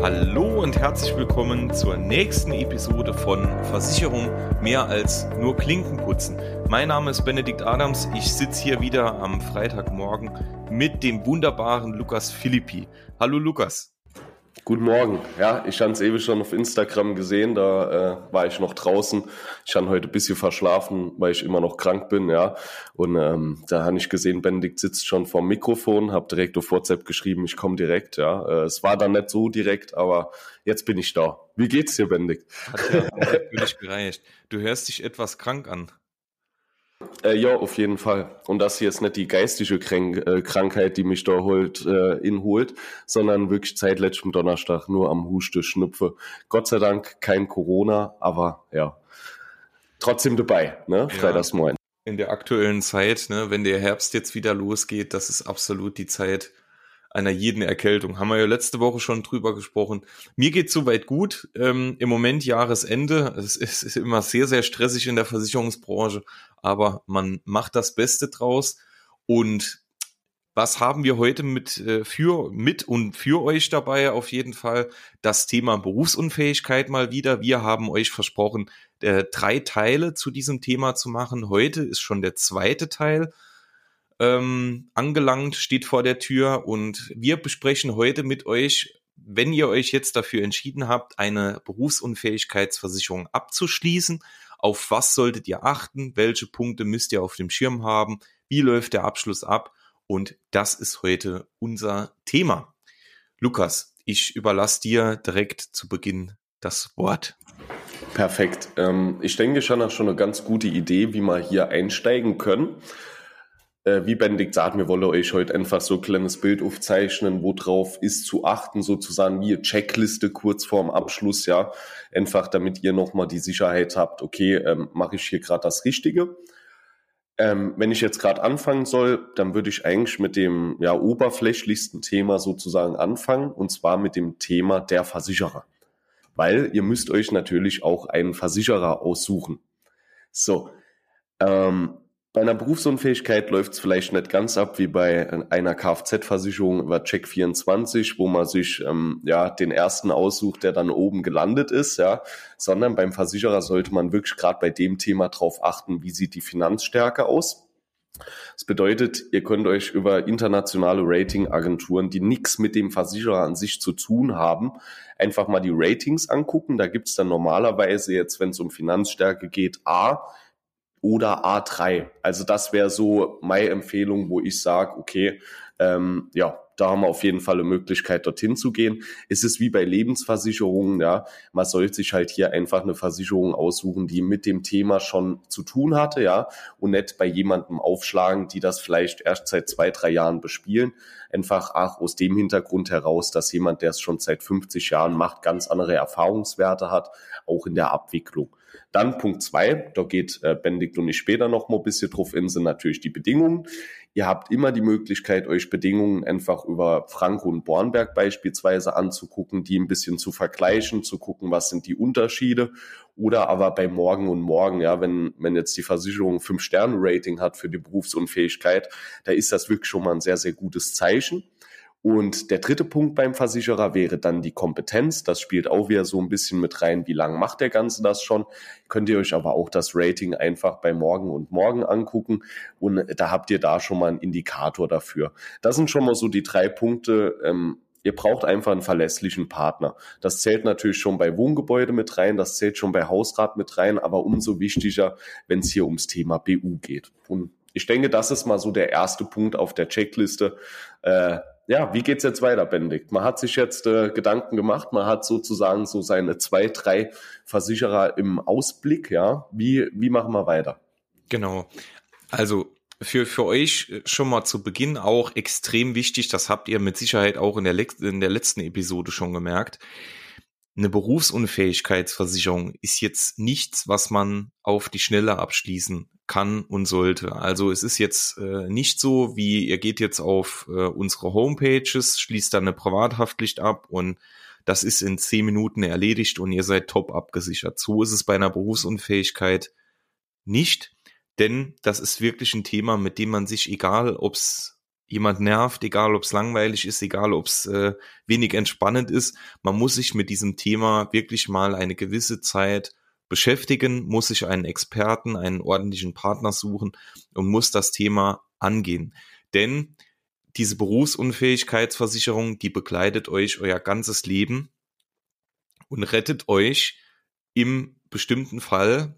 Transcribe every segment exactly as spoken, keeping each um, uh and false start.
Hallo und herzlich willkommen zur nächsten Episode von Versicherung, mehr als nur Klinkenputzen. Mein Name ist Benedikt Adams, ich sitze hier wieder am Freitagmorgen mit dem wunderbaren Lukas Philippi. Hallo Lukas. Guten Morgen. Ja, ich habe es eben schon auf Instagram gesehen, da äh, war ich noch draußen. Ich habe heute ein bisschen verschlafen, weil ich immer noch krank bin, ja. Und ähm, da habe ich gesehen, Benedikt sitzt schon vorm Mikrofon, habe direkt auf WhatsApp geschrieben, ich komme direkt, ja. Äh, es war dann nicht so direkt, aber jetzt bin ich da. Wie geht's dir, Benedikt? Hat ja natürlich gereicht. Du hörst dich etwas krank an. Äh, ja, auf jeden Fall. Und das hier ist nicht die geistige Kränk- äh, Krankheit, die mich da holt, äh, inholt, sondern wirklich seit letztem Donnerstag nur am Huste, Schnupfe. Gott sei Dank kein Corona, aber ja, trotzdem dabei, ne? Freitagsmoin. In der aktuellen Zeit, ne, wenn der Herbst jetzt wieder losgeht, das ist absolut die Zeit einer jeden Erkältung. Haben wir ja letzte Woche schon drüber gesprochen. Mir geht es soweit gut. Ähm, im Moment Jahresende. Es ist, ist immer sehr, sehr stressig in der Versicherungsbranche, aber man macht das Beste draus. Und was haben wir heute mit, äh, für, mit und für euch dabei? Auf jeden Fall das Thema Berufsunfähigkeit mal wieder. Wir haben euch versprochen, äh, drei Teile zu diesem Thema zu machen. Heute ist schon der zweite Teil. Ähm, angelangt, steht vor der Tür und wir besprechen heute mit euch, wenn ihr euch jetzt dafür entschieden habt, eine Berufsunfähigkeitsversicherung abzuschließen, auf was solltet ihr achten, welche Punkte müsst ihr auf dem Schirm haben, wie läuft der Abschluss ab und das ist heute unser Thema. Lukas, ich überlasse dir direkt zu Beginn das Wort. Perfekt. Ähm, ich denke, schon auch schon eine ganz gute Idee, wie wir hier einsteigen können. Wie Benedikt sagt, wir wollen euch heute einfach so ein kleines Bild aufzeichnen, worauf ist zu achten, sozusagen wie eine Checkliste kurz vorm Abschluss, ja, einfach damit ihr nochmal die Sicherheit habt, okay, ähm, mache ich hier gerade das Richtige. Ähm, wenn ich jetzt gerade anfangen soll, dann würde ich eigentlich mit dem ja, oberflächlichsten Thema sozusagen anfangen, und zwar mit dem Thema der Versicherer, weil ihr müsst euch natürlich auch einen Versicherer aussuchen. So, ähm, bei einer Berufsunfähigkeit läuft es vielleicht nicht ganz ab wie bei einer Kfz-Versicherung über Check vierundzwanzig, wo man sich ähm, ja, den ersten aussucht, der dann oben gelandet ist, ja, sondern beim Versicherer sollte man wirklich gerade bei dem Thema drauf achten, wie sieht die Finanzstärke aus. Das bedeutet, ihr könnt euch über internationale Ratingagenturen, die nichts mit dem Versicherer an sich zu tun haben, einfach mal die Ratings angucken. Da gibt es dann normalerweise jetzt, wenn es um Finanzstärke geht, A oder A drei. Also das wäre so meine Empfehlung, wo ich sage, okay, ähm, ja, da haben wir auf jeden Fall eine Möglichkeit, dorthin zu gehen. Es ist wie bei Lebensversicherungen, ja, man sollte sich halt hier einfach eine Versicherung aussuchen, die mit dem Thema schon zu tun hatte, ja, und nicht bei jemandem aufschlagen, die das vielleicht erst seit zwei, drei Jahren bespielen. Einfach auch aus dem Hintergrund heraus, dass jemand, der es schon seit fünfzig Jahren macht, ganz andere Erfahrungswerte hat, auch in der Abwicklung. Dann Punkt zwei, da geht äh, Benedikt und ich später noch mal ein bisschen drauf in, sind natürlich die Bedingungen. Ihr habt immer die Möglichkeit, euch Bedingungen einfach über Franco und Bornberg beispielsweise anzugucken, die ein bisschen zu vergleichen, zu gucken, was sind die Unterschiede. Oder aber bei Morgen und Morgen, ja, wenn, wenn jetzt die Versicherung fünf Sterne Rating hat für die Berufsunfähigkeit, da ist das wirklich schon mal ein sehr, sehr gutes Zeichen. Und der dritte Punkt beim Versicherer wäre dann die Kompetenz. Das spielt auch wieder so ein bisschen mit rein, wie lange macht der Ganze das schon. Könnt ihr euch aber auch das Rating einfach bei Morgen und Morgen angucken. Und da habt ihr da schon mal einen Indikator dafür. Das sind schon mal so die drei Punkte. Ähm, ihr braucht einfach einen verlässlichen Partner. Das zählt natürlich schon bei Wohngebäude mit rein, das zählt schon bei Hausrat mit rein, aber umso wichtiger, wenn es hier ums Thema B U geht. Und ich denke, das ist mal so der erste Punkt auf der Checkliste. Äh, Ja, wie geht's jetzt weiter, Benedikt? Man hat sich jetzt äh, Gedanken gemacht, man hat sozusagen so seine zwei, drei Versicherer im Ausblick, ja. Wie, wie machen wir weiter? Genau. Also für, für euch schon mal zu Beginn auch extrem wichtig, das habt ihr mit Sicherheit auch in der, Le- in der letzten Episode schon gemerkt. Eine Berufsunfähigkeitsversicherung ist jetzt nichts, was man auf die Schnelle abschließen kann und sollte. Also es ist jetzt äh, nicht so, wie ihr geht jetzt auf äh, unsere Homepages, schließt dann eine Privathaftpflicht ab und das ist in zehn Minuten erledigt und ihr seid top abgesichert. So ist es bei einer Berufsunfähigkeit nicht, denn das ist wirklich ein Thema, mit dem man sich, egal ob es jemand nervt, egal ob es langweilig ist, egal ob es äh, wenig entspannend ist. Man muss sich mit diesem Thema wirklich mal eine gewisse Zeit beschäftigen, muss sich einen Experten, einen ordentlichen Partner suchen und muss das Thema angehen. Denn diese Berufsunfähigkeitsversicherung, die begleitet euch euer ganzes Leben und rettet euch im bestimmten Fall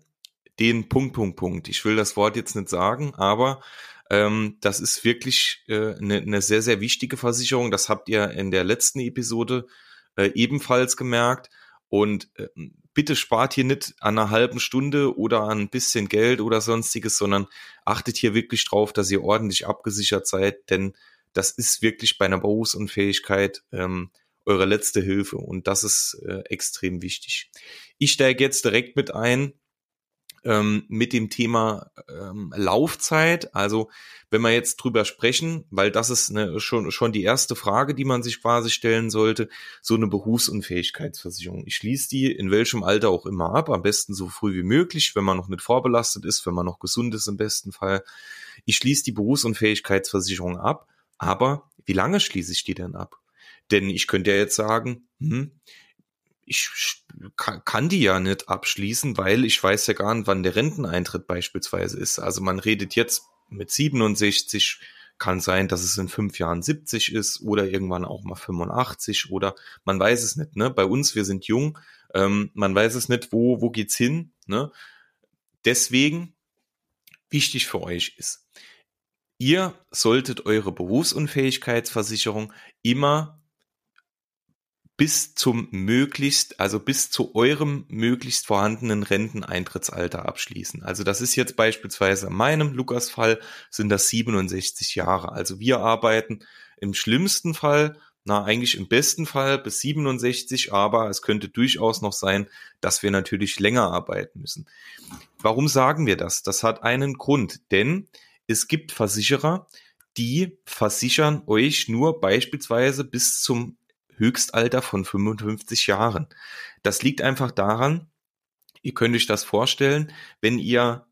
den Punkt, Punkt, Punkt. Ich will das Wort jetzt nicht sagen, aber ähm, das ist wirklich äh, eine, eine sehr, sehr wichtige Versicherung. Das habt ihr in der letzten Episode äh, ebenfalls gemerkt. Und äh, bitte spart hier nicht an einer halben Stunde oder an ein bisschen Geld oder sonstiges, sondern achtet hier wirklich drauf, dass ihr ordentlich abgesichert seid, denn das ist wirklich bei einer Berufsunfähigkeit ähm, eure letzte Hilfe und das ist äh, extrem wichtig. Ich steige jetzt direkt mit ein ähm, mit dem Thema ähm, Laufzeit. Also wenn wir jetzt drüber sprechen, weil das ist eine, schon schon die erste Frage, die man sich quasi stellen sollte, so eine Berufsunfähigkeitsversicherung. Ich schließe die in welchem Alter auch immer ab, am besten so früh wie möglich, wenn man noch nicht vorbelastet ist, wenn man noch gesund ist im besten Fall. Ich schließe die Berufsunfähigkeitsversicherung ab, aber wie lange schließe ich die denn ab? Denn ich könnte ja jetzt sagen, hm, ich kann die ja nicht abschließen, weil ich weiß ja gar nicht, wann der Renteneintritt beispielsweise ist. Also man redet jetzt mit siebenundsechzig, kann sein, dass es in fünf Jahren siebzig ist oder irgendwann auch mal fünfundachtzig oder man weiß es nicht. Ne? Bei uns, wir sind jung, ähm, man weiß es nicht, wo, wo geht's hin. Ne? Deswegen wichtig für euch ist, ihr solltet eure Berufsunfähigkeitsversicherung immer bis zum möglichst, also bis zu eurem möglichst vorhandenen Renteneintrittsalter abschließen. Also das ist jetzt beispielsweise in meinem Lukas-Fall sind das siebenundsechzig Jahre. Also wir arbeiten im schlimmsten Fall, na eigentlich im besten Fall bis siebenundsechzig, aber es könnte durchaus noch sein, dass wir natürlich länger arbeiten müssen. Warum sagen wir das? Das hat einen Grund, denn es gibt Versicherer, die versichern euch nur beispielsweise bis zum Höchstalter von fünfundfünfzig Jahren. Das liegt einfach daran, ihr könnt euch das vorstellen, wenn ihr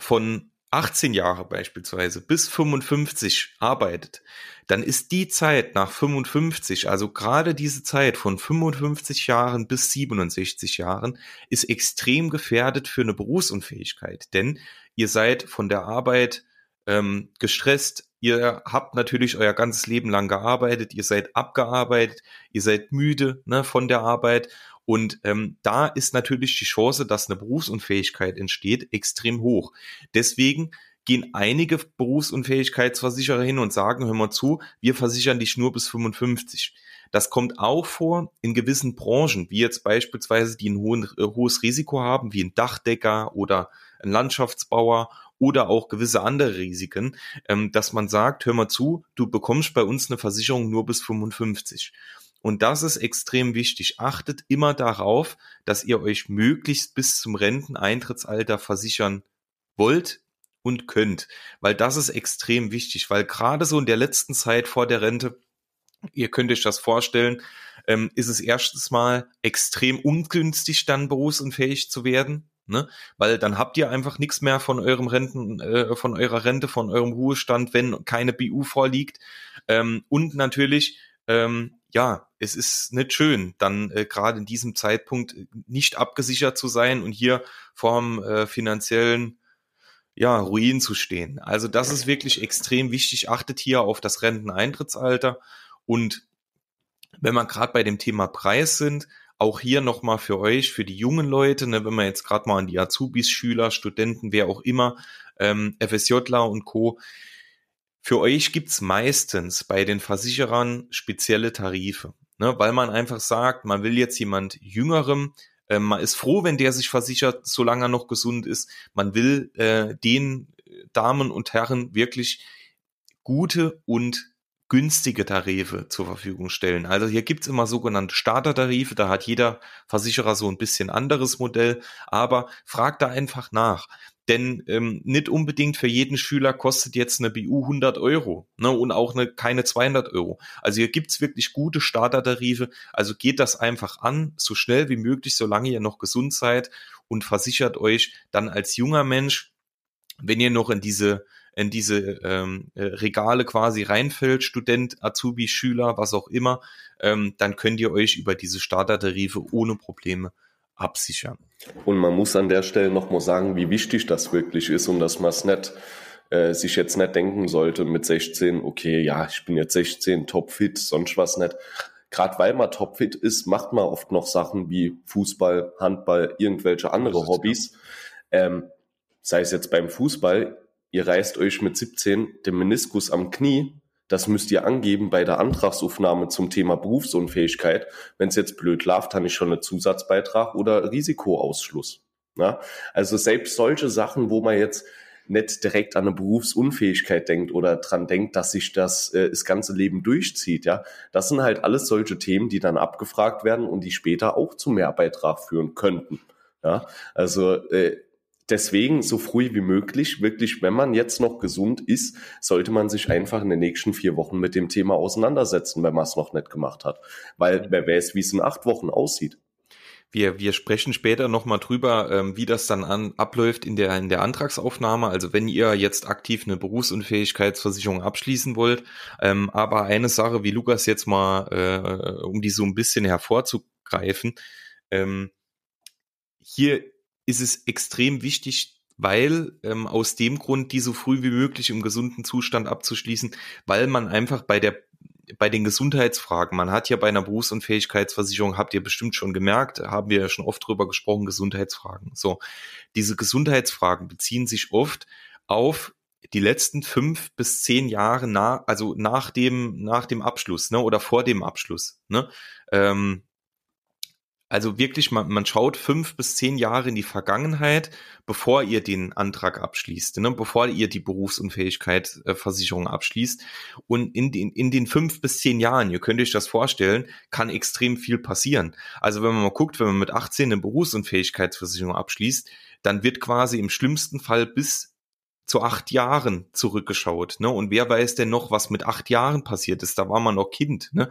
von achtzehn Jahre beispielsweise bis fünfundfünfzig arbeitet, dann ist die Zeit nach fünfundfünfzig, also gerade diese Zeit von fünfundfünfzig Jahren bis siebenundsechzig Jahren, ist extrem gefährdet für eine Berufsunfähigkeit, denn ihr seid von der Arbeit ähm, gestresst. Ihr habt natürlich euer ganzes Leben lang gearbeitet, ihr seid abgearbeitet, ihr seid müde, ne, von der Arbeit und ähm, da ist natürlich die Chance, dass eine Berufsunfähigkeit entsteht, extrem hoch. Deswegen gehen einige Berufsunfähigkeitsversicherer hin und sagen, hör mal zu, wir versichern dich nur bis fünfundfünfzig. Das kommt auch vor in gewissen Branchen, wie jetzt beispielsweise, die ein hohen, äh, hohes Risiko haben, wie ein Dachdecker oder ein Landschaftsbauer oder auch gewisse andere Risiken, dass man sagt, hör mal zu, du bekommst bei uns eine Versicherung nur bis fünfundfünfzig. Und das ist extrem wichtig. Achtet immer darauf, dass ihr euch möglichst bis zum Renteneintrittsalter versichern wollt und könnt, weil das ist extrem wichtig, weil gerade so in der letzten Zeit vor der Rente, ihr könnt euch das vorstellen, ist es erstens mal extrem ungünstig, dann berufsunfähig zu werden. Ne? Weil dann habt ihr einfach nichts mehr von eurem Renten, äh, von eurer Rente, von eurem Ruhestand, wenn keine B U vorliegt. Ähm, und natürlich, ähm, ja, es ist nicht schön, dann äh, gerade in diesem Zeitpunkt nicht abgesichert zu sein und hier vorm äh, finanziellen ja, Ruin zu stehen. Also das ist wirklich extrem wichtig. Achtet hier auf das Renteneintrittsalter. Und wenn wir gerade bei dem Thema Preis sind, auch hier nochmal für euch, für die jungen Leute, ne, wenn man jetzt gerade mal an die Azubis, Schüler, Studenten, wer auch immer, ähm, FSJler und Co. Für euch gibt's meistens bei den Versicherern spezielle Tarife, ne, weil man einfach sagt, man will jetzt jemand Jüngerem, äh, man ist froh, wenn der sich versichert, solange er noch gesund ist. Man will äh, den Damen und Herren wirklich gute und günstige Tarife zur Verfügung stellen. Also hier gibt es immer sogenannte Startertarife, da hat jeder Versicherer so ein bisschen anderes Modell, aber fragt da einfach nach, denn ähm, nicht unbedingt für jeden Schüler kostet jetzt eine B U hundert Euro, ne, und auch eine, keine zweihundert Euro. Also hier gibt es wirklich gute Startertarife, also geht das einfach an, so schnell wie möglich, solange ihr noch gesund seid und versichert euch dann als junger Mensch, wenn ihr noch in diese in diese ähm, Regale quasi reinfällt, Student, Azubi, Schüler, was auch immer, ähm, dann könnt ihr euch über diese Startertarife ohne Probleme absichern. Und man muss an der Stelle nochmal sagen, wie wichtig das wirklich ist und dass man es nicht, äh, sich jetzt nicht denken sollte mit sechzehn, okay, ja, ich bin jetzt sechzehn, topfit, sonst was nicht. Gerade weil man topfit ist, macht man oft noch Sachen wie Fußball, Handball, irgendwelche andere Hobbys. Ähm, sei es jetzt beim Fußball, ihr reißt euch mit siebzehn den Meniskus am Knie, das müsst ihr angeben bei der Antragsaufnahme zum Thema Berufsunfähigkeit. Wenn es jetzt blöd läuft, habe ich schon einen Zusatzbeitrag oder Risikoausschluss. Na? Also selbst solche Sachen, wo man jetzt nicht direkt an eine Berufsunfähigkeit denkt oder dran denkt, dass sich das äh, das ganze Leben durchzieht, ja, das sind halt alles solche Themen, die dann abgefragt werden und die später auch zu Mehrbeitrag führen könnten. Ja? Also äh, deswegen so früh wie möglich, wirklich, wenn man jetzt noch gesund ist, sollte man sich einfach in den nächsten vier Wochen mit dem Thema auseinandersetzen, wenn man es noch nicht gemacht hat. Weil wer weiß, wie es in acht Wochen aussieht. Wir, wir sprechen später nochmal drüber, ähm, wie das dann an, abläuft in der, in der Antragsaufnahme. Also wenn ihr jetzt aktiv eine Berufsunfähigkeitsversicherung abschließen wollt. Ähm, aber eine Sache, wie Lukas jetzt mal, äh, um die so ein bisschen hervorzugreifen, ähm, hier ist es extrem wichtig, weil ähm, aus dem Grund, die so früh wie möglich im gesunden Zustand abzuschließen, weil man einfach bei der bei den Gesundheitsfragen, man hat ja bei einer Berufsunfähigkeitsversicherung, habt ihr bestimmt schon gemerkt, haben wir ja schon oft drüber gesprochen, Gesundheitsfragen. So, diese Gesundheitsfragen beziehen sich oft auf die letzten fünf bis zehn Jahre nach, also nach dem nach dem Abschluss, ne, oder vor dem Abschluss, ne? Ähm, Also wirklich, man, man schaut fünf bis zehn Jahre in die Vergangenheit, bevor ihr den Antrag abschließt, ne? Bevor ihr die Berufsunfähigkeitsversicherung abschließt. Und in den, in den fünf bis zehn Jahren, ihr könnt euch das vorstellen, kann extrem viel passieren. Also wenn man mal guckt, wenn man mit achtzehn eine Berufsunfähigkeitsversicherung abschließt, dann wird quasi im schlimmsten Fall bis zu acht Jahren zurückgeschaut, ne? Und wer weiß denn noch, was mit acht Jahren passiert ist? Da war man noch Kind, ne?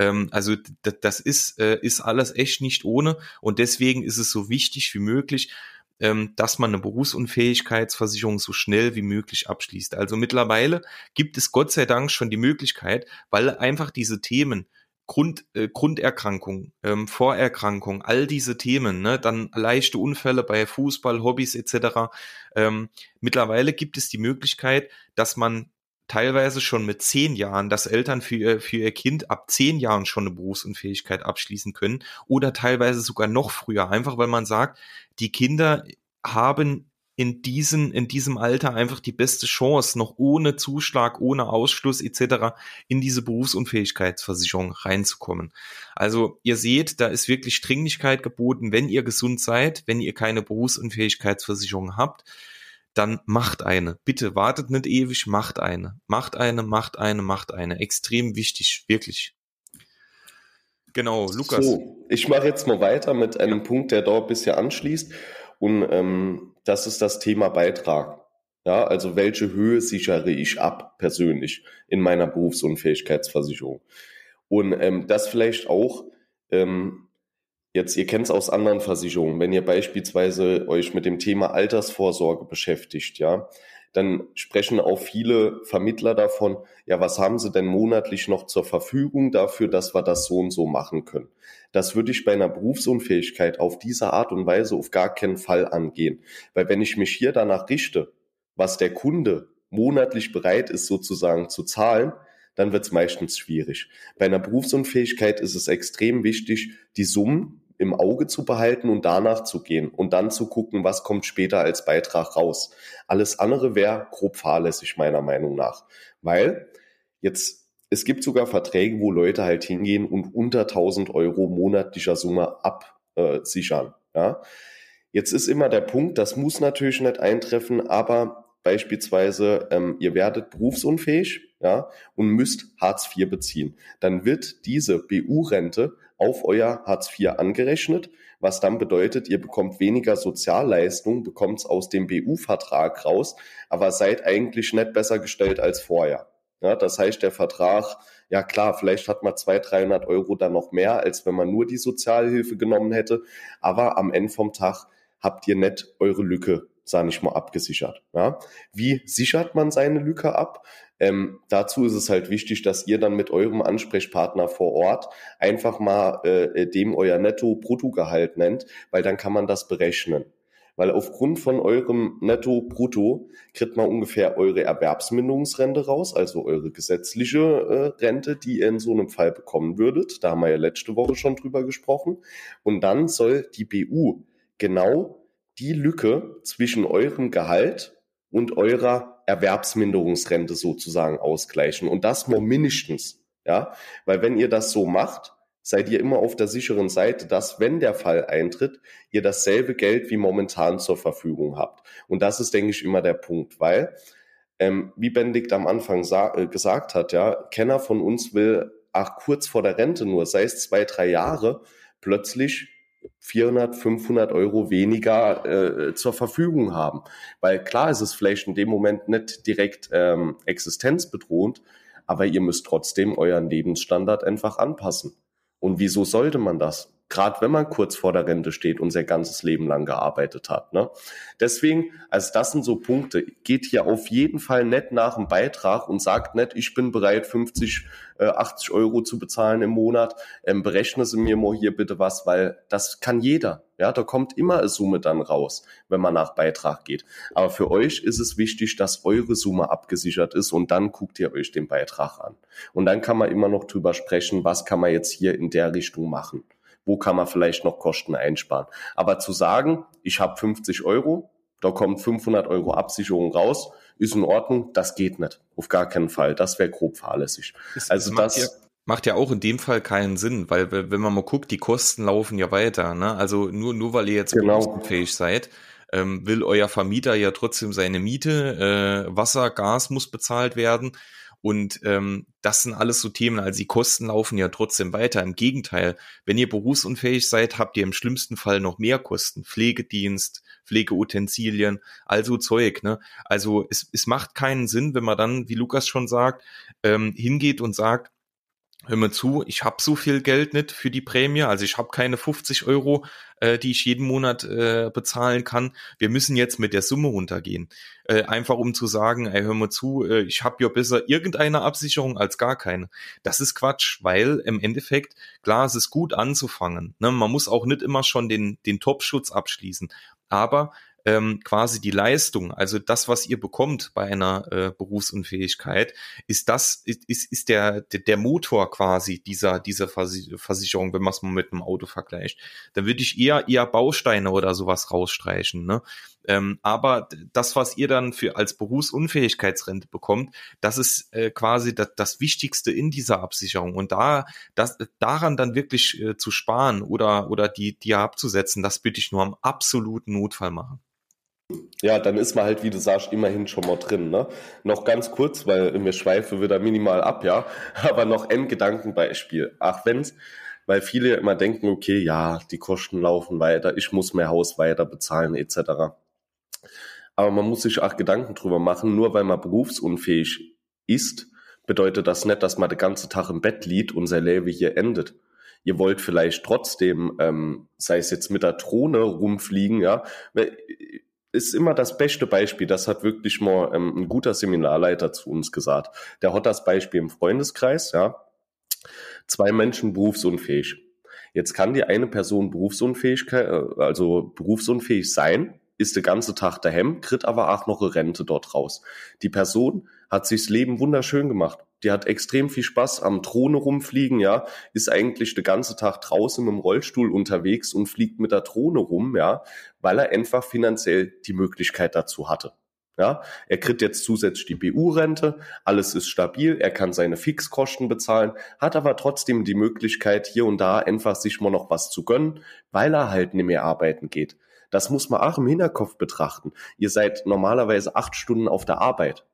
Ähm, also d- das ist äh, ist alles echt nicht ohne. Und deswegen ist es so wichtig wie möglich, ähm, dass man eine Berufsunfähigkeitsversicherung so schnell wie möglich abschließt. Also mittlerweile gibt es Gott sei Dank schon die Möglichkeit, weil einfach diese Themen Grund, äh, Grunderkrankung, ähm, Vorerkrankung, all diese Themen, ne, dann leichte Unfälle bei Fußball, Hobbys et cetera. Ähm, mittlerweile gibt es die Möglichkeit, dass man teilweise schon mit zehn Jahren, dass Eltern für, für ihr Kind ab zehn Jahren schon eine Berufsunfähigkeit abschließen können oder teilweise sogar noch früher, einfach weil man sagt, die Kinder haben in diesem, in diesem Alter einfach die beste Chance, noch ohne Zuschlag, ohne Ausschluss et cetera in diese Berufsunfähigkeitsversicherung reinzukommen. Also ihr seht, da ist wirklich Dringlichkeit geboten. Wenn ihr gesund seid, wenn ihr keine Berufsunfähigkeitsversicherung habt, dann macht eine. Bitte wartet nicht ewig, macht eine. Macht eine, macht eine, macht eine. Extrem wichtig, wirklich. Genau, Lukas. So, ich mache jetzt mal weiter mit einem Punkt, der da bisher anschließt. Und ähm, das ist das Thema Beitrag. Ja, also welche Höhe sichere ich ab persönlich in meiner Berufsunfähigkeitsversicherung? Und ähm, das vielleicht auch, ähm, jetzt, ihr kennt es aus anderen Versicherungen, wenn ihr beispielsweise euch mit dem Thema Altersvorsorge beschäftigt, ja, dann sprechen auch viele Vermittler davon, ja, was haben sie denn monatlich noch zur Verfügung dafür, dass wir das so und so machen können. Das würde ich bei einer Berufsunfähigkeit auf diese Art und Weise auf gar keinen Fall angehen. Weil wenn ich mich hier danach richte, was der Kunde monatlich bereit ist sozusagen zu zahlen, dann wird es meistens schwierig. Bei einer Berufsunfähigkeit ist es extrem wichtig, die Summen im Auge zu behalten und danach zu gehen und dann zu gucken, was kommt später als Beitrag raus. Alles andere wäre grob fahrlässig meiner Meinung nach, weil jetzt, es gibt sogar Verträge, wo Leute halt hingehen und unter tausend Euro monatlicher Summe absichern. Ja? Jetzt ist immer der Punkt, das muss natürlich nicht eintreffen, aber beispielsweise ähm, ihr werdet berufsunfähig, ja, und müsst Hartz vier beziehen. Dann wird diese B U-Rente auf euer Hartz vier angerechnet, was dann bedeutet, ihr bekommt weniger Sozialleistungen, bekommt es aus dem B U-Vertrag raus, aber seid eigentlich nicht besser gestellt als vorher. Ja, das heißt, der Vertrag, ja klar, vielleicht hat man zweihundert, dreihundert Euro dann noch mehr, als wenn man nur die Sozialhilfe genommen hätte, aber am Ende vom Tag habt ihr nicht eure Lücke sage ich mal, abgesichert. Ja? Wie sichert man seine Lücke ab? Ähm, dazu ist es halt wichtig, dass ihr dann mit eurem Ansprechpartner vor Ort einfach mal äh, dem euer Netto-Brutto-Gehalt nennt, weil dann kann man das berechnen. Weil aufgrund von eurem Netto-Brutto kriegt man ungefähr eure Erwerbsminderungsrente raus, also eure gesetzliche äh, Rente, die ihr in so einem Fall bekommen würdet. Da haben wir ja letzte Woche schon drüber gesprochen. Und dann soll die B U genau die Lücke zwischen eurem Gehalt und eurer Erwerbsminderungsrente sozusagen ausgleichen. Und das nur mindestens. Ja? Weil wenn ihr das so macht, seid ihr immer auf der sicheren Seite, dass, wenn der Fall eintritt, ihr dasselbe Geld wie momentan zur Verfügung habt. Und das ist, denke ich, immer der Punkt, weil, ähm, wie Benedikt am Anfang sa- äh, gesagt hat, ja, keiner von uns will, ach, kurz vor der Rente nur, sei es zwei, drei Jahre, plötzlich vierhundert, fünfhundert Euro weniger äh, zur Verfügung haben. Weil klar ist es vielleicht in dem Moment nicht direkt ähm, existenzbedrohend, aber ihr müsst trotzdem euren Lebensstandard einfach anpassen. Und wieso sollte man das? Gerade wenn man kurz vor der Rente steht und sein ganzes Leben lang gearbeitet hat. Ne? Deswegen, also das sind so Punkte. Geht hier auf jeden Fall nicht nach dem Beitrag und sagt nicht, ich bin bereit, fünfzig, achtzig Euro zu bezahlen im Monat. Ähm, berechne sie mir mal hier bitte was, weil das kann jeder. Ja, da kommt immer eine Summe dann raus, wenn man nach Beitrag geht. Aber für euch ist es wichtig, dass eure Summe abgesichert ist und dann guckt ihr euch den Beitrag an. Und dann kann man immer noch drüber sprechen, was kann man jetzt hier in der Richtung machen. Wo kann man vielleicht noch Kosten einsparen? Aber zu sagen, ich habe fünfzig Euro, da kommt fünfhundert Euro Absicherung raus, ist in Ordnung, das geht nicht. Auf gar keinen Fall. Das wäre grob fahrlässig. Das also macht das ja, macht ja auch in dem Fall keinen Sinn, weil wenn man mal guckt, die Kosten laufen ja weiter. Ne? Also nur, nur weil ihr jetzt berufsunfähig seid, ähm, will euer Vermieter ja trotzdem seine Miete, äh, Wasser, Gas muss bezahlt werden. Und ähm, das sind alles so Themen, also die Kosten laufen ja trotzdem weiter. Im Gegenteil, wenn ihr berufsunfähig seid, habt ihr im schlimmsten Fall noch mehr Kosten. Pflegedienst, Pflegeutensilien, also Zeug. Ne? Also es, es macht keinen Sinn, wenn man dann, wie Lukas schon sagt, ähm, hingeht und sagt, hör mir zu, ich habe so viel Geld nicht für die Prämie, also ich habe keine fünfzig Euro, äh, die ich jeden Monat äh, bezahlen kann. Wir müssen jetzt mit der Summe runtergehen. Äh, einfach um zu sagen, ey, hör mir zu, äh, ich habe ja besser irgendeine Absicherung als gar keine. Das ist Quatsch, weil im Endeffekt, klar, es ist gut anzufangen. Ne? Man muss auch nicht immer schon den, den Top-Schutz abschließen, aber quasi die Leistung, also das, was ihr bekommt bei einer äh, Berufsunfähigkeit, ist das ist ist der der Motor quasi dieser dieser Versicherung, wenn man es mal mit einem Auto vergleicht. Dann würde ich eher eher Bausteine oder sowas rausstreichen, ne? Ähm, aber das, was ihr dann für als Berufsunfähigkeitsrente bekommt, das ist äh, quasi das, das Wichtigste in dieser Absicherung. Und da das daran dann wirklich äh, zu sparen oder oder die die abzusetzen, das würde ich nur am absoluten Notfall machen. Ja, dann ist man halt, wie du sagst, immerhin schon mal drin. Ne? Noch ganz kurz, weil mir schweife wieder minimal ab, ja, aber noch ein Gedankenbeispiel. Ach, wenn's, weil viele immer denken, okay, ja, die Kosten laufen weiter, ich muss mein Haus weiter bezahlen et cetera. Aber man muss sich auch Gedanken drüber machen, nur weil man berufsunfähig ist, bedeutet das nicht, dass man den ganzen Tag im Bett liegt und sein Leben hier endet. Ihr wollt vielleicht trotzdem, ähm, sei es jetzt mit der Drohne rumfliegen, ja, weil, ist immer das beste Beispiel, das hat wirklich mal ähm, ein guter Seminarleiter zu uns gesagt. Der hat das Beispiel im Freundeskreis, ja. Zwei Menschen berufsunfähig. Jetzt kann die eine Person Berufsunfähigkeit, also berufsunfähig sein, ist den ganzen Tag daheim, kriegt aber auch noch eine Rente dort raus. Die Person hat sich das Leben wunderschön gemacht. Die hat extrem viel Spaß am Drohne rumfliegen, ja, ist eigentlich den ganzen Tag draußen mit dem Rollstuhl unterwegs und fliegt mit der Drohne rum, ja, weil er einfach finanziell die Möglichkeit dazu hatte. Ja, er kriegt jetzt zusätzlich die B U-Rente, alles ist stabil, er kann seine Fixkosten bezahlen, hat aber trotzdem die Möglichkeit, hier und da einfach sich mal noch was zu gönnen, weil er halt nicht mehr arbeiten geht. Das muss man auch im Hinterkopf betrachten. Ihr seid normalerweise acht Stunden auf der Arbeit.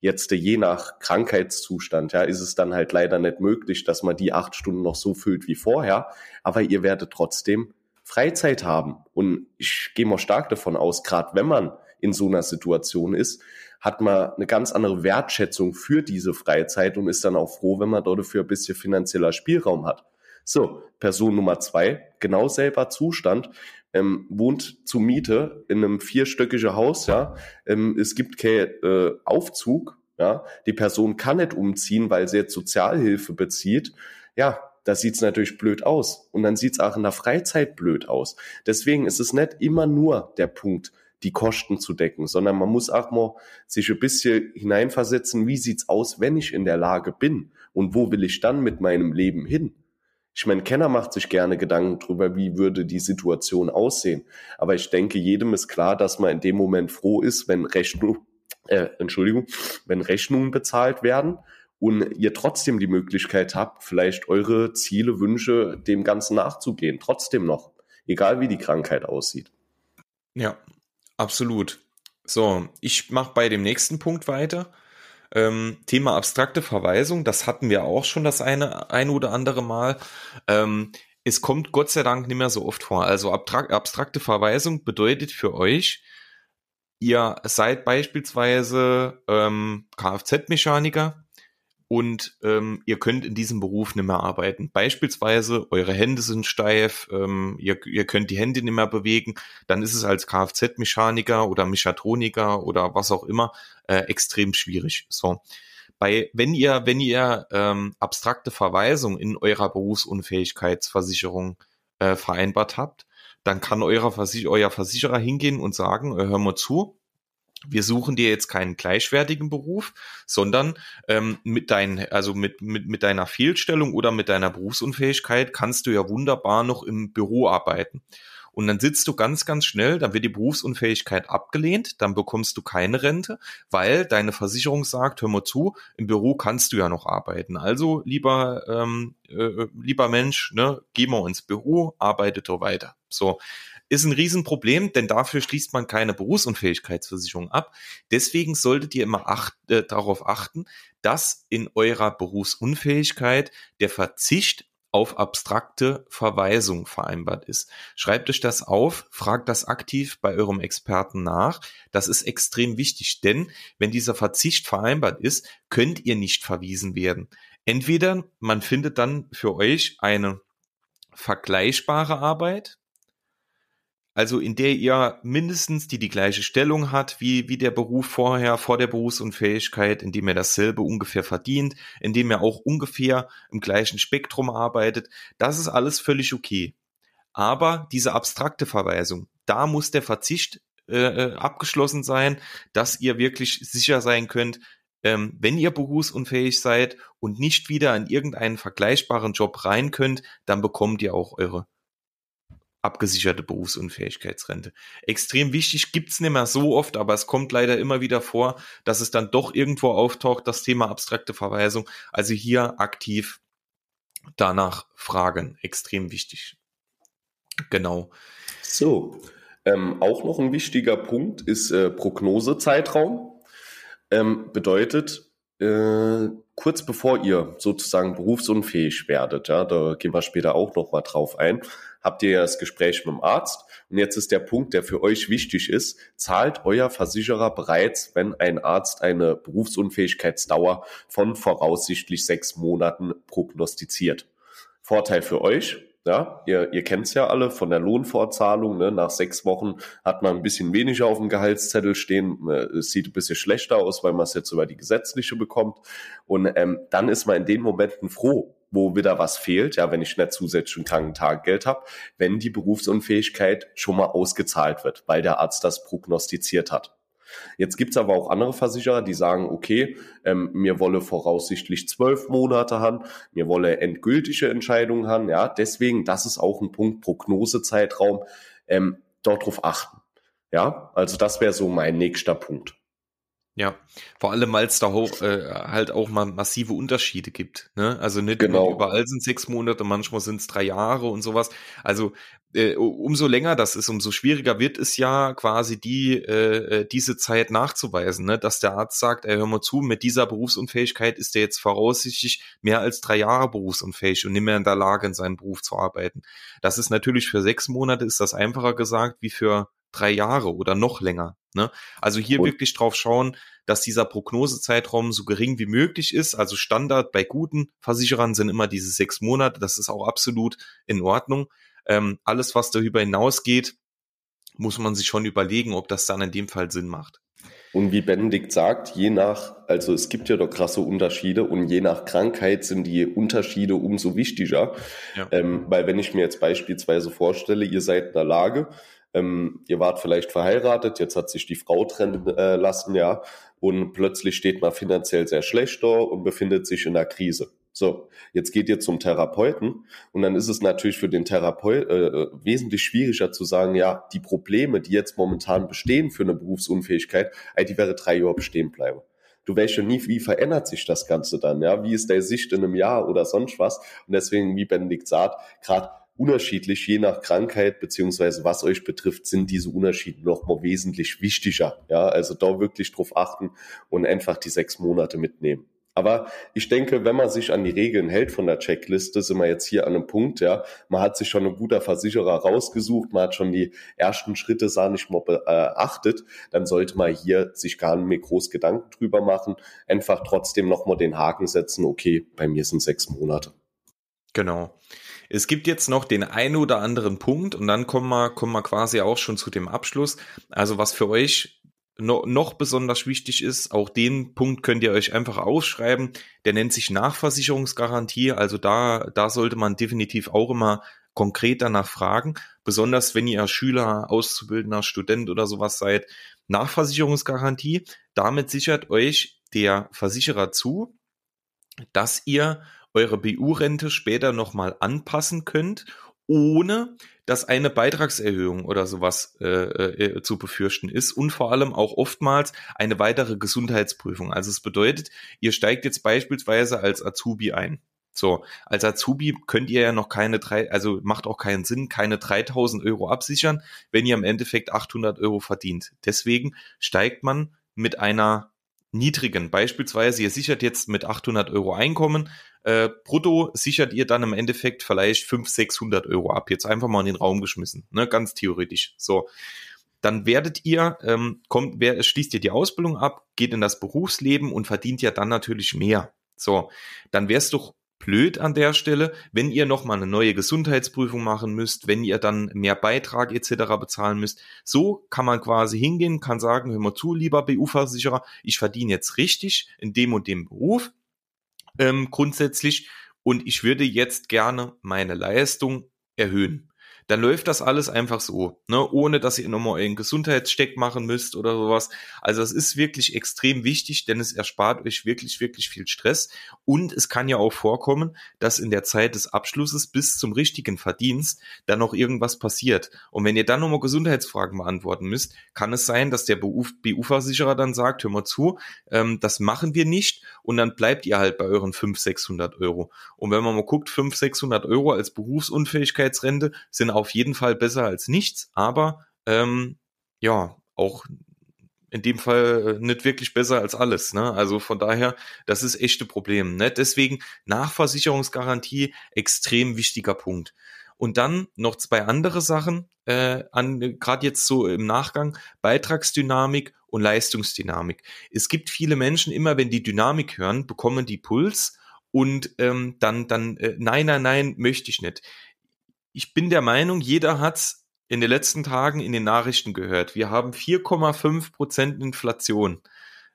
Jetzt je nach Krankheitszustand, ja, ist es dann halt leider nicht möglich, dass man die acht Stunden noch so füllt wie vorher, aber ihr werdet trotzdem Freizeit haben. Und ich gehe mal stark davon aus, gerade wenn man in so einer Situation ist, hat man eine ganz andere Wertschätzung für diese Freizeit und ist dann auch froh, wenn man dafür ein bisschen finanzieller Spielraum hat. So, Person Nummer zwei, genau selber Zustand, ähm, wohnt zur Miete in einem vierstöckigen Haus, ja, ähm, es gibt keinen äh, Aufzug, ja, die Person kann nicht umziehen, weil sie jetzt Sozialhilfe bezieht, ja, da sieht's natürlich blöd aus und dann sieht's auch in der Freizeit blöd aus. Deswegen ist es nicht immer nur der Punkt, die Kosten zu decken, sondern man muss auch mal sich ein bisschen hineinversetzen, wie sieht's aus, wenn ich in der Lage bin und wo will ich dann mit meinem Leben hin? Ich meine, Kenner macht sich gerne Gedanken drüber, wie würde die Situation aussehen, aber ich denke, jedem ist klar, dass man in dem Moment froh ist, wenn Rechnung, äh, Entschuldigung, wenn Rechnungen bezahlt werden und ihr trotzdem die Möglichkeit habt, vielleicht eure Ziele, Wünsche, dem Ganzen nachzugehen, trotzdem noch, egal wie die Krankheit aussieht. Ja, absolut. So, ich mache bei dem nächsten Punkt weiter. Ähm, Thema abstrakte Verweisung, das hatten wir auch schon das eine, ein oder andere Mal. Ähm, es kommt Gott sei Dank nicht mehr so oft vor. Also abstrak- abstrakte Verweisung bedeutet für euch, ihr seid beispielsweise ähm, Kfz-Mechaniker und ähm, ihr könnt in diesem Beruf nicht mehr arbeiten. Beispielsweise eure Hände sind steif, ähm, ihr, ihr könnt die Hände nicht mehr bewegen, dann ist es als Kfz-Mechaniker oder Mechatroniker oder was auch immer äh, extrem schwierig. So, bei wenn ihr wenn ihr ähm, abstrakte Verweisung in eurer Berufsunfähigkeitsversicherung äh, vereinbart habt, dann kann euer, Versich- euer Versicherer hingehen und sagen, äh, hör mal zu, wir suchen dir jetzt keinen gleichwertigen Beruf, sondern ähm, mit, dein, also mit, mit, mit deiner Fehlstellung oder mit deiner Berufsunfähigkeit kannst du ja wunderbar noch im Büro arbeiten. Und dann sitzt du ganz, ganz schnell, dann wird die Berufsunfähigkeit abgelehnt, dann bekommst du keine Rente, weil deine Versicherung sagt, hör mal zu, im Büro kannst du ja noch arbeiten. Also lieber ähm, äh, lieber Mensch, ne, geh mal ins Büro, arbeite doch weiter. So, ist ein Riesenproblem, denn dafür schließt man keine Berufsunfähigkeitsversicherung ab. Deswegen solltet ihr immer acht, äh, darauf achten, dass in eurer Berufsunfähigkeit der Verzicht auf abstrakte Verweisung vereinbart ist. Schreibt euch das auf, fragt das aktiv bei eurem Experten nach. Das ist extrem wichtig, denn wenn dieser Verzicht vereinbart ist, könnt ihr nicht verwiesen werden. Entweder man findet dann für euch eine vergleichbare Arbeit, also in der ihr mindestens die die gleiche Stellung hat wie wie der Beruf vorher, vor der Berufsunfähigkeit, indem ihr dasselbe ungefähr verdient, indem ihr auch ungefähr im gleichen Spektrum arbeitet. Das ist alles völlig okay. Aber diese abstrakte Verweisung, da muss der Verzicht äh, abgeschlossen sein, dass ihr wirklich sicher sein könnt, ähm, wenn ihr berufsunfähig seid und nicht wieder in irgendeinen vergleichbaren Job rein könnt, dann bekommt ihr auch eure abgesicherte Berufsunfähigkeitsrente. Extrem wichtig, gibt's nicht mehr so oft, aber es kommt leider immer wieder vor, dass es dann doch irgendwo auftaucht, das Thema abstrakte Verweisung. Also hier aktiv danach fragen. Extrem wichtig. Genau. So, ähm, auch noch ein wichtiger Punkt ist äh, Prognosezeitraum. Ähm, bedeutet, äh, kurz bevor ihr sozusagen berufsunfähig werdet, ja, da gehen wir später auch noch mal drauf ein, habt ihr ja das Gespräch mit dem Arzt und jetzt ist der Punkt, der für euch wichtig ist, zahlt euer Versicherer bereits, wenn ein Arzt eine Berufsunfähigkeitsdauer von voraussichtlich sechs Monaten prognostiziert. Vorteil für euch, ja, ihr, ihr kennt es ja alle von der Lohnfortzahlung, ne, nach sechs Wochen hat man ein bisschen weniger auf dem Gehaltszettel stehen, äh, sieht ein bisschen schlechter aus, weil man es jetzt über die gesetzliche bekommt und ähm, dann ist man in den Momenten froh, wo wieder was fehlt, ja, wenn ich nicht zusätzlichen Krankentaggeld habe, wenn die Berufsunfähigkeit schon mal ausgezahlt wird, weil der Arzt das prognostiziert hat. Jetzt gibt's aber auch andere Versicherer, die sagen, okay, ähm, mir wolle voraussichtlich zwölf Monate haben, mir wolle endgültige Entscheidungen haben, ja, deswegen, das ist auch ein Punkt, Prognosezeitraum, ähm, dort drauf achten, ja, also das wäre so mein nächster Punkt. Ja, vor allem, weil es da auch, äh, halt auch mal massive Unterschiede gibt, ne? Also nicht genau. Überall sind sechs Monate, manchmal sind es drei Jahre und sowas. Also äh, umso länger das ist, umso schwieriger wird es ja quasi die äh, diese Zeit nachzuweisen, ne? Dass der Arzt sagt, ey, hör mal zu, mit dieser Berufsunfähigkeit ist der jetzt voraussichtlich mehr als drei Jahre berufsunfähig und nicht mehr in der Lage, in seinem Beruf zu arbeiten. Das ist natürlich für sechs Monate ist das einfacher gesagt wie für drei Jahre oder noch länger. Ne? Also hier cool. Wirklich drauf schauen, dass dieser Prognosezeitraum so gering wie möglich ist. Also Standard bei guten Versicherern sind immer diese sechs Monate. Das ist auch absolut in Ordnung. Ähm, alles, was darüber hinausgeht, muss man sich schon überlegen, ob das dann in dem Fall Sinn macht. Und wie Benedikt sagt, je nach, also es gibt ja doch krasse Unterschiede und je nach Krankheit sind die Unterschiede umso wichtiger. Ja. Ähm, weil wenn ich mir jetzt beispielsweise vorstelle, ihr seid in der Lage, ähm, ihr wart vielleicht verheiratet, jetzt hat sich die Frau trennen äh, lassen, ja, und plötzlich steht man finanziell sehr schlecht da und befindet sich in einer Krise. So, jetzt geht ihr zum Therapeuten und dann ist es natürlich für den Therapeut äh, wesentlich schwieriger zu sagen, ja, die Probleme, die jetzt momentan bestehen für eine Berufsunfähigkeit, die wäre drei Jahre bestehen bleiben. Du weißt ja nie, wie verändert sich das Ganze dann, ja, wie ist der Sicht in einem Jahr oder sonst was, und deswegen, wie Benedikt sagt, gerade unterschiedlich, je nach Krankheit beziehungsweise was euch betrifft, sind diese Unterschiede nochmal wesentlich wichtiger, ja, also da wirklich drauf achten und einfach die sechs Monate mitnehmen. Aber ich denke, wenn man sich an die Regeln hält von der Checkliste, sind wir jetzt hier an einem Punkt, ja, man hat sich schon ein guter Versicherer rausgesucht, man hat schon die ersten Schritte, sah nicht mal beachtet, dann sollte man hier sich gar nicht mehr groß Gedanken drüber machen, einfach trotzdem nochmal den Haken setzen, okay, bei mir sind sechs Monate. Genau. Es gibt jetzt noch den einen oder anderen Punkt und dann kommen wir, kommen wir quasi auch schon zu dem Abschluss. Also was für euch No, noch besonders wichtig ist, auch den Punkt könnt ihr euch einfach aufschreiben, der nennt sich Nachversicherungsgarantie, also da, da sollte man definitiv auch immer konkret danach fragen, besonders wenn ihr Schüler, Auszubildender, Student oder sowas seid. Nachversicherungsgarantie, damit sichert euch der Versicherer zu, dass ihr eure B U-Rente später nochmal anpassen könnt, ohne dass eine Beitragserhöhung oder sowas äh, äh, zu befürchten ist und vor allem auch oftmals eine weitere Gesundheitsprüfung. Also es bedeutet, ihr steigt jetzt beispielsweise als Azubi ein. So, als Azubi könnt ihr ja noch keine drei, also macht auch keinen Sinn, keine dreitausend Euro absichern, wenn ihr im Endeffekt achthundert Euro verdient. Deswegen steigt man mit einer niedrigen, beispielsweise ihr sichert jetzt mit achthundert Euro Einkommen, äh, brutto sichert ihr dann im Endeffekt vielleicht fünfhundert, sechshundert Euro ab, jetzt einfach mal in den Raum geschmissen, ne, ganz theoretisch, so, dann werdet ihr, ähm, kommt, wer, schließt ihr die Ausbildung ab, geht in das Berufsleben und verdient ja dann natürlich mehr, so, dann wär's doch blöd an der Stelle, wenn ihr nochmal eine neue Gesundheitsprüfung machen müsst, wenn ihr dann mehr Beitrag et cetera bezahlen müsst. So kann man quasi hingehen, kann sagen, hör mal zu, lieber B U-Versicherer, ich verdiene jetzt richtig in dem und dem Beruf ähm, grundsätzlich und ich würde jetzt gerne meine Leistung erhöhen. Dann läuft das alles einfach so, ne? Ohne dass ihr nochmal euren Gesundheitscheck machen müsst oder sowas. Also es ist wirklich extrem wichtig, denn es erspart euch wirklich, wirklich viel Stress. Und es kann ja auch vorkommen, dass in der Zeit des Abschlusses bis zum richtigen Verdienst dann noch irgendwas passiert. Und wenn ihr dann nochmal Gesundheitsfragen beantworten müsst, kann es sein, dass der B U-Versicherer dann sagt, hör mal zu, ähm, das machen wir nicht. Und dann bleibt ihr halt bei euren fünfhundert, sechshundert Euro. Und wenn man mal guckt, fünfhundert, sechshundert Euro als Berufsunfähigkeitsrente sind auf jeden Fall besser als nichts, aber ähm, ja, auch in dem Fall nicht wirklich besser als alles, ne? Also von daher, das ist echte Problem, ne? Deswegen Nachversicherungsgarantie, extrem wichtiger Punkt. Und dann noch zwei andere Sachen, äh, an, gerade jetzt so im Nachgang, Beitragsdynamik und Leistungsdynamik. Es gibt viele Menschen, immer wenn die Dynamik hören, bekommen die Puls und ähm, dann, dann äh, nein, nein, nein, möchte ich nicht. Ich bin der Meinung, jeder hat's in den letzten Tagen in den Nachrichten gehört. Wir haben vier Komma fünf Prozent Inflation.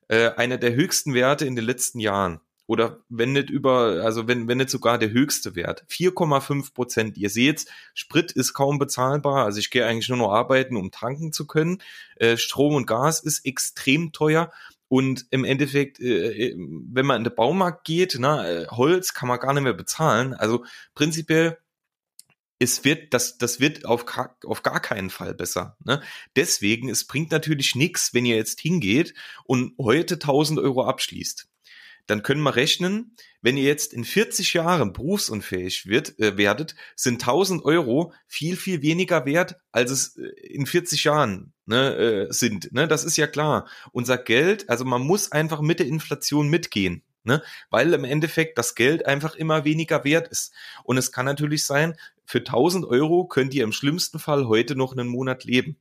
Äh, einer der höchsten Werte in den letzten Jahren. Oder wenn nicht über, also wenn, wenn nicht sogar der höchste Wert. vier Komma fünf Prozent. Ihr seht's, Sprit ist kaum bezahlbar. Also ich gehe eigentlich nur noch arbeiten, um tanken zu können. Äh, Strom und Gas ist extrem teuer. Und im Endeffekt, wenn man in den Baumarkt geht, na, Holz kann man gar nicht mehr bezahlen. Also prinzipiell, es wird, das, das wird auf, auf gar keinen Fall besser, ne? Deswegen, es bringt natürlich nichts, wenn ihr jetzt hingeht und heute tausend Euro abschließt. Dann können wir rechnen, wenn ihr jetzt in vierzig Jahren berufsunfähig wird, äh, werdet, sind tausend Euro viel, viel weniger wert, als es in vierzig Jahren ne, äh, sind. Ne? Das ist ja klar. Unser Geld, also man muss einfach mit der Inflation mitgehen. Ne? Weil im Endeffekt das Geld einfach immer weniger wert ist. Und es kann natürlich sein, für tausend Euro könnt ihr im schlimmsten Fall heute noch einen Monat leben.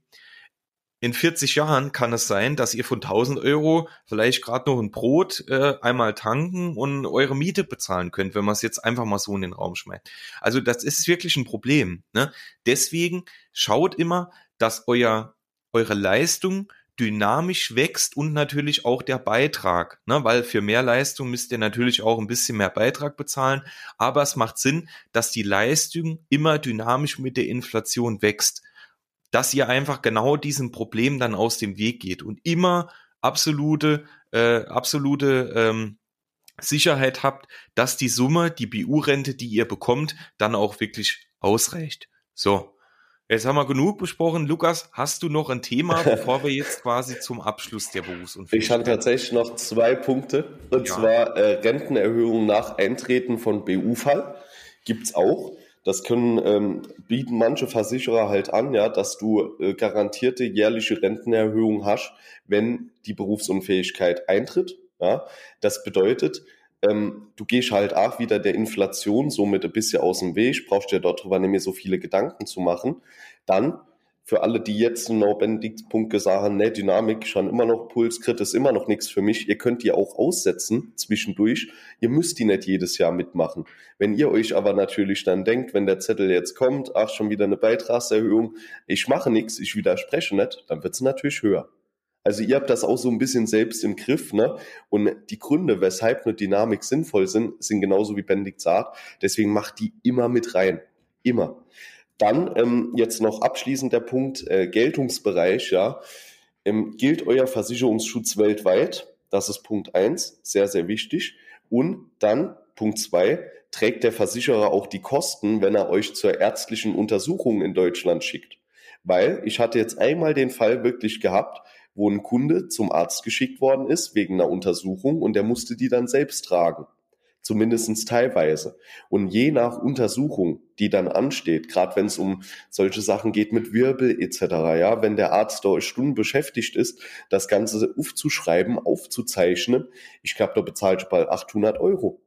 in vierzig Jahren kann es sein, dass ihr von tausend Euro vielleicht gerade noch ein Brot äh, einmal tanken und eure Miete bezahlen könnt, wenn man es jetzt einfach mal so in den Raum schmeißt. Also das ist wirklich ein Problem, ne? Deswegen schaut immer, dass euer, eure Leistung dynamisch wächst und natürlich auch der Beitrag, ne? Weil für mehr Leistung müsst ihr natürlich auch ein bisschen mehr Beitrag bezahlen, aber es macht Sinn, dass die Leistung immer dynamisch mit der Inflation wächst, dass ihr einfach genau diesem Problem dann aus dem Weg geht und immer absolute, äh, absolute ähm, Sicherheit habt, dass die Summe, die B U-Rente, die ihr bekommt, dann auch wirklich ausreicht. So. Jetzt haben wir genug besprochen. Lukas, hast du noch ein Thema, bevor wir jetzt quasi zum Abschluss der Berufsunfähigkeit? Ich habe tatsächlich noch zwei Punkte. Und ja. zwar äh, Rentenerhöhung nach Eintreten von B U-Fall. Gibt's auch. Das können ähm, bieten manche Versicherer halt an, ja, dass du äh, garantierte jährliche Rentenerhöhung hast, wenn die Berufsunfähigkeit eintritt. Ja. Das bedeutet, Ähm, du gehst halt auch wieder der Inflation somit ein bisschen aus dem Weg, brauchst dir darüber nicht mehr so viele Gedanken zu machen. Dann, für alle, die jetzt genau Benedikts Punkt gesagt haben, ne, Dynamik, schon immer noch Puls, Krit ist immer noch nichts für mich, ihr könnt die auch aussetzen zwischendurch, ihr müsst die nicht jedes Jahr mitmachen. Wenn ihr euch aber natürlich dann denkt, wenn der Zettel jetzt kommt, ach, schon wieder eine Beitragserhöhung, ich mache nichts, ich widerspreche nicht, dann wird es natürlich höher. Also ihr habt das auch so ein bisschen selbst im Griff, ne? Und die Gründe, weshalb eine Dynamik sinnvoll sind, sind genauso wie Benedikt sagt. Deswegen macht die immer mit rein. Immer. Dann ähm, jetzt noch abschließend der Punkt äh, Geltungsbereich. Ja, ähm, gilt euer Versicherungsschutz weltweit? Das ist Punkt eins, sehr, sehr wichtig. Und dann Punkt zwei, trägt der Versicherer auch die Kosten, wenn er euch zur ärztlichen Untersuchung in Deutschland schickt? Weil ich hatte jetzt einmal den Fall wirklich gehabt, wo ein Kunde zum Arzt geschickt worden ist wegen einer Untersuchung und der musste die dann selbst tragen, zumindest teilweise. Und je nach Untersuchung, die dann ansteht, gerade wenn es um solche Sachen geht mit Wirbel et cetera, ja, wenn der Arzt da Stunden beschäftigt ist, das Ganze aufzuschreiben, aufzuzeichnen, ich glaube, da bezahlt ich bald achthundert Euro.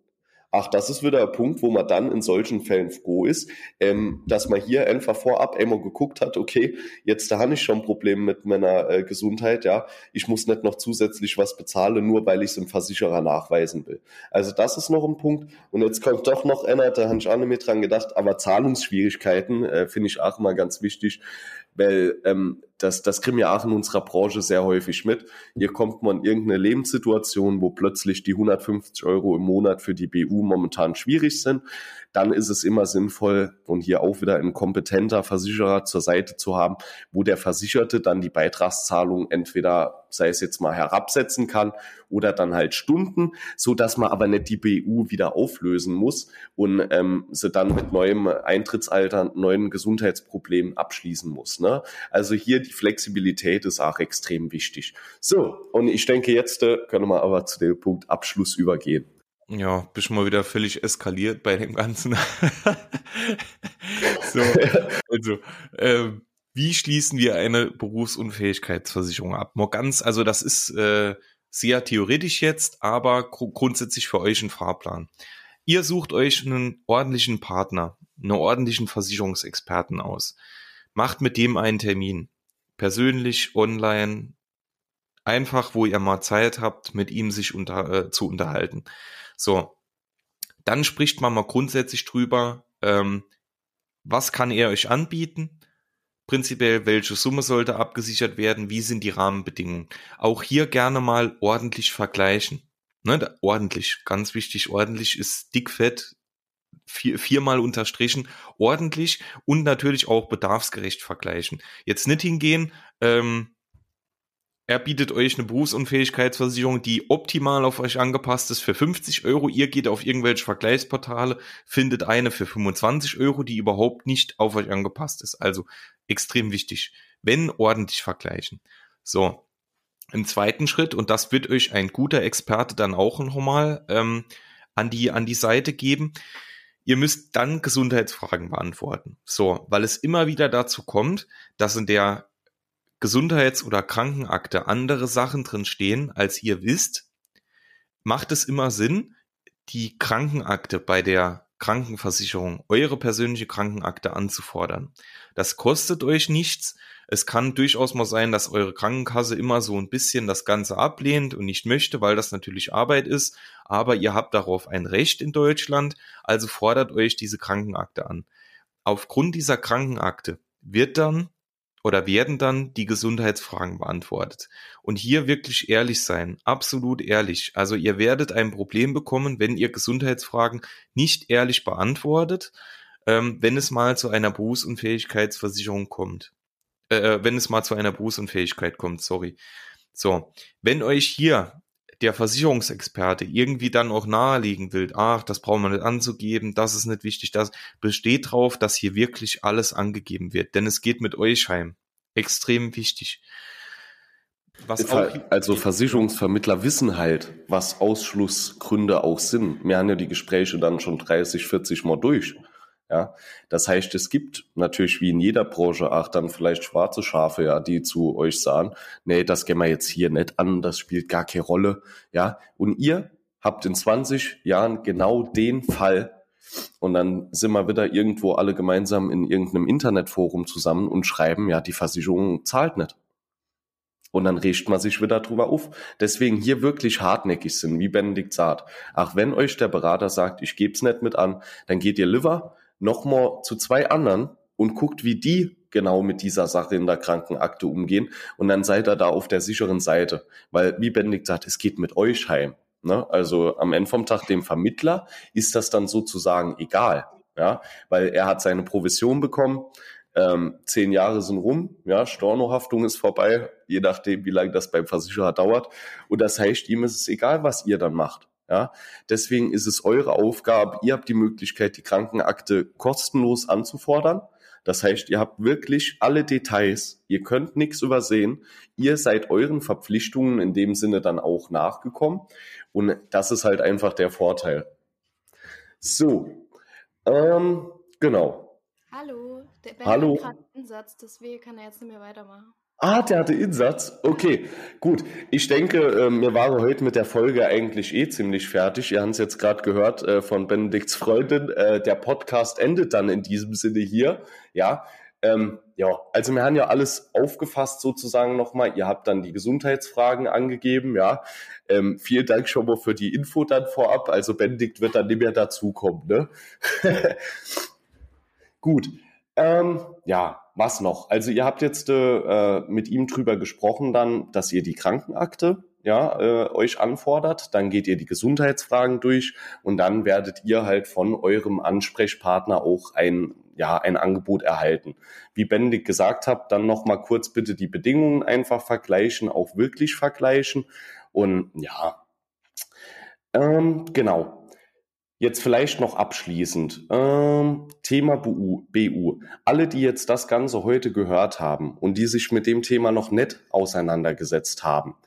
Ach, das ist wieder ein Punkt, wo man dann in solchen Fällen froh ist, ähm, dass man hier einfach vorab einmal geguckt hat, okay, jetzt da habe ich schon ein Problem mit meiner äh, Gesundheit, ja, ich muss nicht noch zusätzlich was bezahlen, nur weil ich es dem Versicherer nachweisen will. Also das ist noch ein Punkt. Und jetzt kommt doch noch einer, da habe ich auch nicht mehr dran gedacht, aber Zahlungsschwierigkeiten äh, finde ich auch mal ganz wichtig, weil ähm, das, das kriegen wir auch in unserer Branche sehr häufig mit. Hier kommt man in irgendeine Lebenssituation, wo plötzlich die hundertfünfzig Euro im Monat für die B U momentan schwierig sind. Dann ist es immer sinnvoll, und hier auch wieder ein kompetenter Versicherer zur Seite zu haben, wo der Versicherte dann die Beitragszahlung entweder, sei es jetzt mal, herabsetzen kann oder dann halt Stunden, sodass man aber nicht die B U wieder auflösen muss und ähm, sie dann mit neuem Eintrittsalter, neuen Gesundheitsproblemen abschließen muss, ne? Also hier die Flexibilität ist auch extrem wichtig. So, und ich denke, jetzt äh, können wir aber zu dem Punkt Abschluss übergehen. Ja, bist mal wieder völlig eskaliert bei dem Ganzen. So, also, äh, wie schließen wir eine Berufsunfähigkeitsversicherung ab? Mal ganz, also das ist äh, sehr theoretisch jetzt, aber gr- grundsätzlich für euch ein Fahrplan. Ihr sucht euch einen ordentlichen Partner, einen ordentlichen Versicherungsexperten aus. Macht mit dem einen Termin. Persönlich, online, einfach, wo ihr mal Zeit habt, mit ihm sich unter, äh, zu unterhalten. So, dann spricht man mal grundsätzlich drüber, ähm, was kann er euch anbieten, prinzipiell welche Summe sollte abgesichert werden, wie sind die Rahmenbedingungen. Auch hier gerne mal ordentlich vergleichen. Ne, da, ordentlich, ganz wichtig, ordentlich ist dickfett, vier, viermal unterstrichen, ordentlich und natürlich auch bedarfsgerecht vergleichen. Jetzt nicht hingehen, ähm, er bietet euch eine Berufsunfähigkeitsversicherung, die optimal auf euch angepasst ist für fünfzig Euro. Ihr geht auf irgendwelche Vergleichsportale, findet eine für fünfundzwanzig Euro, die überhaupt nicht auf euch angepasst ist. Also extrem wichtig, wenn ordentlich vergleichen. So, im zweiten Schritt, und das wird euch ein guter Experte dann auch nochmal ähm, an die an die Seite geben, ihr müsst dann Gesundheitsfragen beantworten. So, weil es immer wieder dazu kommt, dass in der Gesundheits- oder Krankenakte andere Sachen drin stehen, als ihr wisst, macht es immer Sinn, die Krankenakte bei der Krankenversicherung, eure persönliche Krankenakte anzufordern. Das kostet euch nichts. Es kann durchaus mal sein, dass eure Krankenkasse immer so ein bisschen das Ganze ablehnt und nicht möchte, weil das natürlich Arbeit ist. Aber ihr habt darauf ein Recht in Deutschland, also fordert euch diese Krankenakte an. Aufgrund dieser Krankenakte wird dann oder werden dann die Gesundheitsfragen beantwortet. Und hier wirklich ehrlich sein, absolut ehrlich. Also ihr werdet ein Problem bekommen, wenn ihr Gesundheitsfragen nicht ehrlich beantwortet, ähm, wenn es mal zu einer Berufsunfähigkeitsversicherung kommt. Äh, wenn es mal zu einer Berufsunfähigkeit kommt, sorry. So, wenn euch hier der Versicherungsexperte irgendwie dann auch nahelegen will, ach, das braucht man nicht anzugeben, das ist nicht wichtig, das besteht drauf, dass hier wirklich alles angegeben wird, denn es geht mit euch heim. Extrem wichtig. Was auch, also Versicherungsvermittler wissen halt, was Ausschlussgründe auch sind. Wir haben ja die Gespräche dann schon dreißig, vierzig Mal durch. Ja, das heißt, es gibt natürlich wie in jeder Branche auch dann vielleicht schwarze Schafe, ja, die zu euch sagen, nee, das gehen wir jetzt hier nicht an, das spielt gar keine Rolle, ja, und ihr habt in zwanzig Jahren genau den Fall und dann sind wir wieder irgendwo alle gemeinsam in irgendeinem Internetforum zusammen und schreiben, ja, die Versicherung zahlt nicht. Und dann regt man sich wieder drüber auf. Deswegen hier wirklich hartnäckig sind, wie Benedikt sagt. Ach, wenn euch der Berater sagt, ich geb's nicht mit an, dann geht ihr lieber nochmal zu zwei anderen und guckt, wie die genau mit dieser Sache in der Krankenakte umgehen. Und dann seid ihr da auf der sicheren Seite. Weil, wie Benedikt sagt, es geht mit euch heim. Ne? Also am Ende vom Tag, dem Vermittler, ist das dann sozusagen egal. Ja? Weil er hat seine Provision bekommen. Ähm, zehn Jahre sind rum, ja, Stornohaftung ist vorbei, je nachdem, wie lange das beim Versicherer dauert. Und das heißt, ihm ist es egal, was ihr dann macht. Ja, deswegen ist es eure Aufgabe, ihr habt die Möglichkeit, die Krankenakte kostenlos anzufordern. Das heißt, ihr habt wirklich alle Details, ihr könnt nichts übersehen, ihr seid euren Verpflichtungen in dem Sinne dann auch nachgekommen. Und das ist halt einfach der Vorteil. So, ähm, genau. Hallo. Der Ben Hallo. hat einen Insatz, deswegen kann er jetzt nicht mehr weitermachen. Ah, der hatte Insatz? Okay, gut. Ich denke, wir waren heute mit der Folge eigentlich eh ziemlich fertig. Ihr habt es jetzt gerade gehört von Benedikts Freundin. Der Podcast endet dann in diesem Sinne hier. Ja, ähm, ja. Also wir haben ja alles aufgefasst sozusagen nochmal. Ihr habt dann die Gesundheitsfragen angegeben, ja. Ähm, vielen Dank schon mal für die Info dann vorab. Also Benedikt wird dann nicht mehr dazukommen, ne? Gut. Ähm, ja, was noch? Also ihr habt jetzt äh, mit ihm drüber gesprochen dann, dass ihr die Krankenakte ja äh, euch anfordert, dann geht ihr die Gesundheitsfragen durch und dann werdet ihr halt von eurem Ansprechpartner auch ein ja ein Angebot erhalten. Wie Benedikt gesagt hat, dann nochmal kurz bitte die Bedingungen einfach vergleichen, auch wirklich vergleichen und ja, ähm, genau. Jetzt vielleicht noch abschließend, ähm, Thema B U. Alle, die jetzt das Ganze heute gehört haben und die sich mit dem Thema noch nicht auseinandergesetzt haben,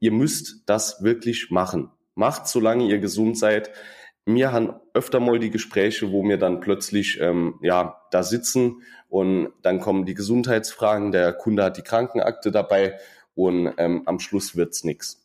ihr müsst das wirklich machen. Macht, solange ihr gesund seid. Mir haben öfter mal die Gespräche, wo wir dann plötzlich ähm, ja da sitzen und dann kommen die Gesundheitsfragen, der Kunde hat die Krankenakte dabei und ähm, am Schluss wird's nichts.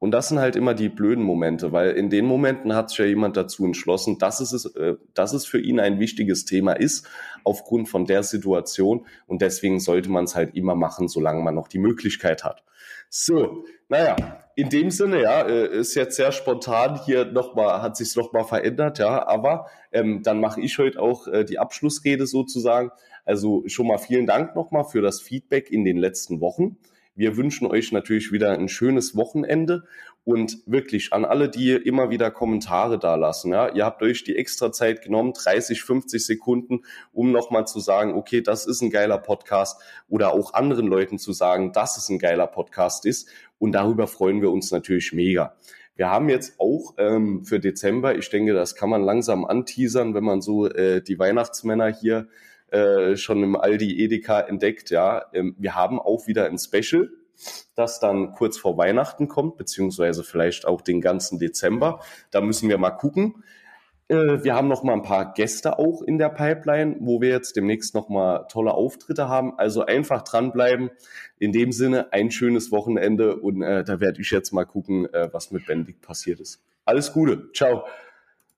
Und das sind halt immer die blöden Momente, weil in den Momenten hat sich ja jemand dazu entschlossen, dass es, dass es für ihn ein wichtiges Thema ist, aufgrund von der Situation. Und deswegen sollte man es halt immer machen, solange man noch die Möglichkeit hat. So, naja, in dem Sinne, ja, ist jetzt sehr spontan hier nochmal, hat sich es nochmal verändert, ja, aber ähm, dann mache ich heute auch äh, die Abschlussrede sozusagen. Also schon mal vielen Dank nochmal für das Feedback in den letzten Wochen. Wir wünschen euch natürlich wieder ein schönes Wochenende und wirklich an alle, die immer wieder Kommentare da lassen. Ja, ihr habt euch die extra Zeit genommen, dreißig, fünfzig Sekunden, um nochmal zu sagen, okay, das ist ein geiler Podcast oder auch anderen Leuten zu sagen, dass es ein geiler Podcast ist und darüber freuen wir uns natürlich mega. Wir haben jetzt auch ähm, für Dezember, ich denke, das kann man langsam anteasern, wenn man so äh, die Weihnachtsmänner hier Äh, schon im Aldi Edeka entdeckt, ja. Ähm, wir haben auch wieder ein Special, das dann kurz vor Weihnachten kommt, beziehungsweise vielleicht auch den ganzen Dezember. Da müssen wir mal gucken. Äh, wir haben noch mal ein paar Gäste auch in der Pipeline, wo wir jetzt demnächst noch mal tolle Auftritte haben. Also einfach dranbleiben. In dem Sinne, ein schönes Wochenende und äh, da werde ich jetzt mal gucken, äh, was mit Benedikt passiert ist. Alles Gute. Ciao.